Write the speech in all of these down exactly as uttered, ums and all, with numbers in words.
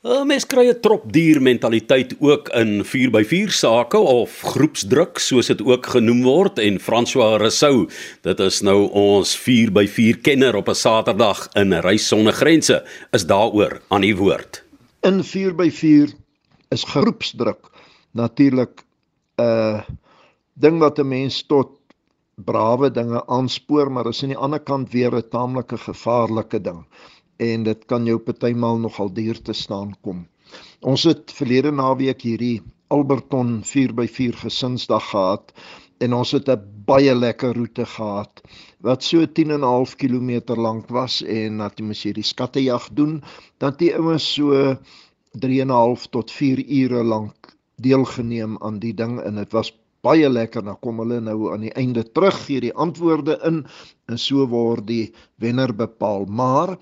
Uh, mens kry 'n tropdier mentaliteit ook in vier by vier sake of groepsdruk soos dit ook genoem word, en Francois Rossouw, dit is nou ons vier by vier kenner op 'n Saterdag in Reis Sonder Grense, is daaroor aan die woord. In vier by vier is groepsdruk natuurlik 'n uh, ding wat 'n mens tot brawe dinge aanspoor, maar is aan die ander kant weer 'n taamlike gevaarlike ding. En dit kan jou partymal nogal duur te staan kom. Ons het verlede naweek hierdie Alberton vier by vier gesinsdag gehad, en ons het 'n baie lekker roete gehad, wat so tien en 'n half kilometer lank was, en dat die mens hierdie skattejag doen, dat die ouens so drie en 'n half tot vier ure lank deelgeneem aan die ding, en het was baie lekker. Nou kom hulle nou aan die einde terug, gee die antwoorde in, en so word die wenner bepaal, maar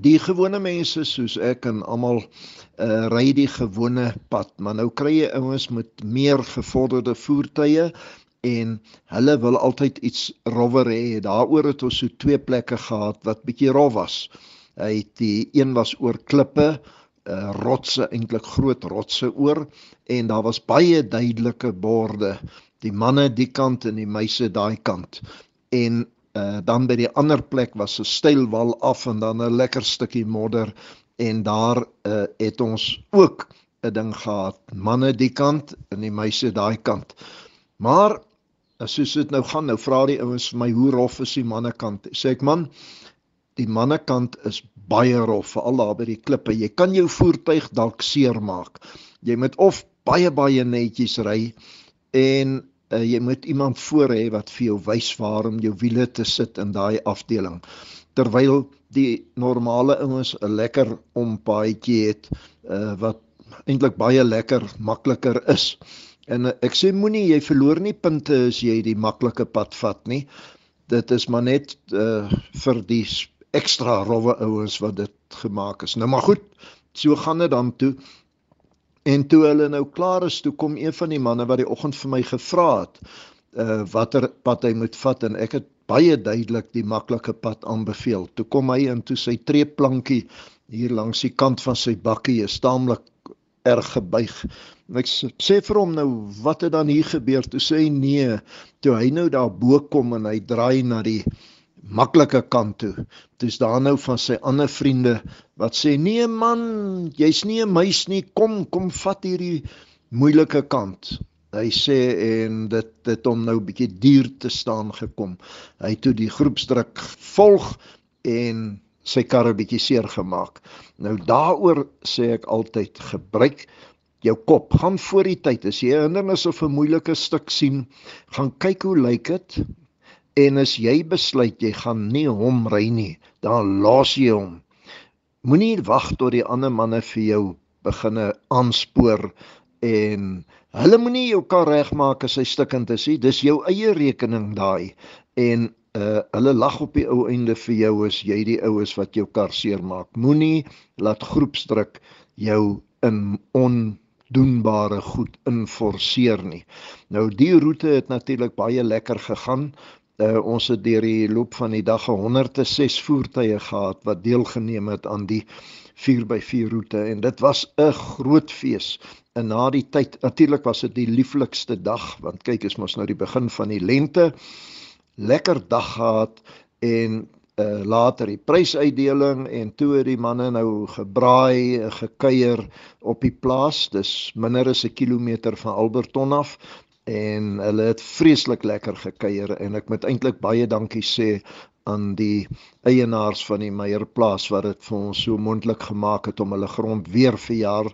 die gewone mense soos ek en almal uh, ry die gewone pad, maar nou kry jy ouens met meer gevorderde voertuie en hulle wil altyd iets rowwer hê. Daaroor het ons so twee plekke gehad wat bietjie rof was. Hy die een was oor klippe, uh, rotse, eintlik groot rotse oor, en daar was baie duidelike borde, die manne die kant en die meise daai kant. En Uh, dan by die ander plek was 'n steil wal af en dan 'n lekker stukkie modder, en daar uh, het ons ook 'n ding gehad, manne die kant en die meise daai kant. Maar soos dit nou gaan, nou vra die ouens vir my, hoe rof is die mannekant? Sê ek, man, die mannekant is baie rof, veral daar by die klippe. Jy kan jou voertuig dalk seermaak. Jy moet of baie baie netjies ry, en Uh, jy moet iemand voor hê wat vir jou wys waar om jou wiele te sit in daai afdeling. Terwyl die normale ouens 'n lekker ompaadjie het, uh, wat eintlik baie lekker makliker is. En uh, ek sê moenie, jy verloor nie punte as jy die maklike pad vat nie. Dit is maar net uh, vir die ekstra rowwe ouens wat dit gemaak is. Nou maar goed, so gaan dit dan toe. En toe hulle nou klaar is, toe kom een van die manne wat die oggend vir my gevra het, uh, watter pad hy moet vat, en ek het baie duidelik die maklike pad aanbeveel. Toe kom hy en toe sy treeplankie hier langs die kant van sy bakkie is taamlik erg gebuig. En ek sê vir hom, nou, wat het dan hier gebeur? Toe sê hy, nee, toe hy nou daar bo kom en hy draai na die maklike kant toe. Het is daar nou van sy ander vriende wat sê, nee man, jy's nie 'n muis nie, kom, kom vat hierdie moeilike kant. Hy sê, en dit het hom nou 'n bietjie duur te staan gekom. Hy toe die groepsdruk volg en sy kar 'n bietjie seer gemaak. Nou daaroor sê ek altyd, gebruik jou kop, gaan voor die tyd. As jy 'n hindernis of 'n moeilike stuk sien, gaan kyk hoe lyk dit. En as jy besluit, jy gaan nie hom ry nie, dan laas jy hom. Moenie wag tot die ander manne vir jou beginne aanspoor, en hulle moenie jou kar regmaak as hy stikkend is, dis jou eie rekening daai. En uh, hulle lag op die ou einde vir jou as jy die ou is wat jou kar seermaak. Moenie laat groepsdruk jou in on doenbare goed inforceer nie. Nou die roete het natuurlik baie lekker gegaan. Uh, ons het deur die loop van die dag honderd en ses voertuie gehad wat deelgeneem het aan die vier by vier roete, en dit was 'n groot fees. En na die tyd, natuurlik was dit die lieflikste dag, want kyk, is mos nou die begin van die lente. Lekker dag gehad, en uh, later die prysuitdeling, en toe het die manne nou gebraai, gekuier op die plaas, dis minder as 'n kilometer van Alberton af, en hulle het vreeslik lekker gekuier, en ek moet eintlik baie dankie sê aan die eienaars van die Meierplaas wat dit vir ons so moontlik gemaak het om hulle grond weer verjaar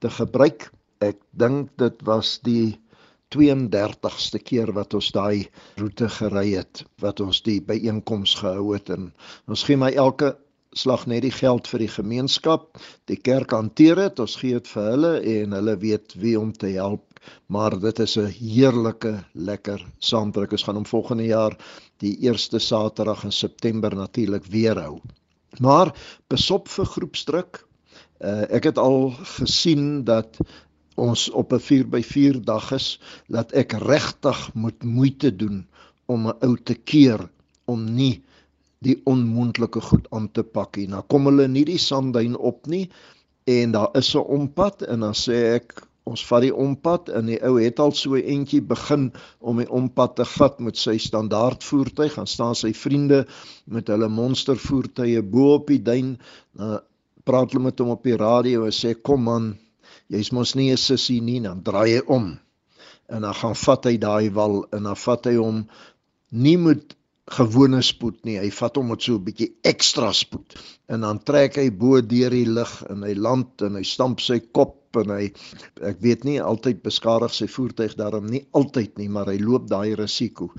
te gebruik. Ek dink dit was die tweeëndertigste keer wat ons daai roete gery het, wat ons die byeenkoms gehou het, en ons gee maar elke slag net die geld vir die gemeenskap, die kerk hanteer het, ons gee het vir hulle, en hulle weet wie om te help. Maar dit is 'n heerlike, lekker saamtrek. Ons gaan hom volgende jaar die eerste Saterdag in September natuurlik weer hou. Maar besop vir groepsdruk. Uh, ek het al gesien dat ons op 'n vier by vier dag is, dat ek regtig moet moeite doen om 'n ou te keer, om nie die onmoontlike goed aan te pak nie. Nou kom hulle nie die sandduin op nie, en daar is 'n ompad en dan sê ek ons vat die ompad en die ou het al so eentjie begin om die ompad te vat met sy standaardvoertuig, gaan staan sy vriende met hulle monstervoertuie bo op die duin, dan praat hulle met hom op die radio en sê kom man, jy's mos nie 'n sissie nie, dan draai hy om en dan gaan vat hy daai wal en dan vat hy hom nie met gewone spoed nie, hy vat hom met so 'n bietjie ekstra spoed en dan trek hy bo deur die lug en hy land en hy stamp sy kop en hy, ek weet nie, altyd beskadig sy voertuig daarom nie, altyd nie, maar hy loop daai risiko.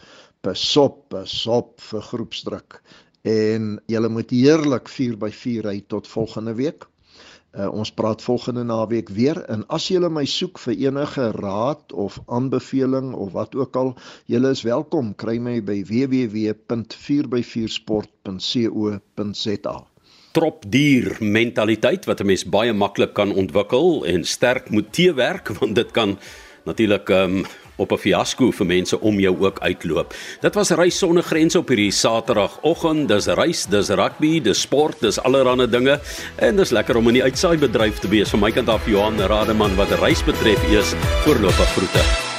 Pasop, pasop vir groepsdruk. En julle moet heerlik vier by vier ry tot volgende week. Uh, ons praat volgende naweek weer, en as julle my soek vir enige raad of aanbeveling of wat ook al, julle is welkom, kry my by w w w punt vier by vier sport punt co punt za. Tropdier mentaliteit wat 'n mens baie maklik kan ontwikkel en sterk moet teewerk, want dit kan natuurlik um, op 'n fiasco vir mense om jou ook uitloop. Dit was Reis sonder grense op hierdie Saterdagoggend. Dis reis, dis rugby, dis sport, dis allerlei dinge en dis lekker om in die uitsaai bedryf te wees. Van my kant af Johan Rademan wat reis betref, is voorlopig groete.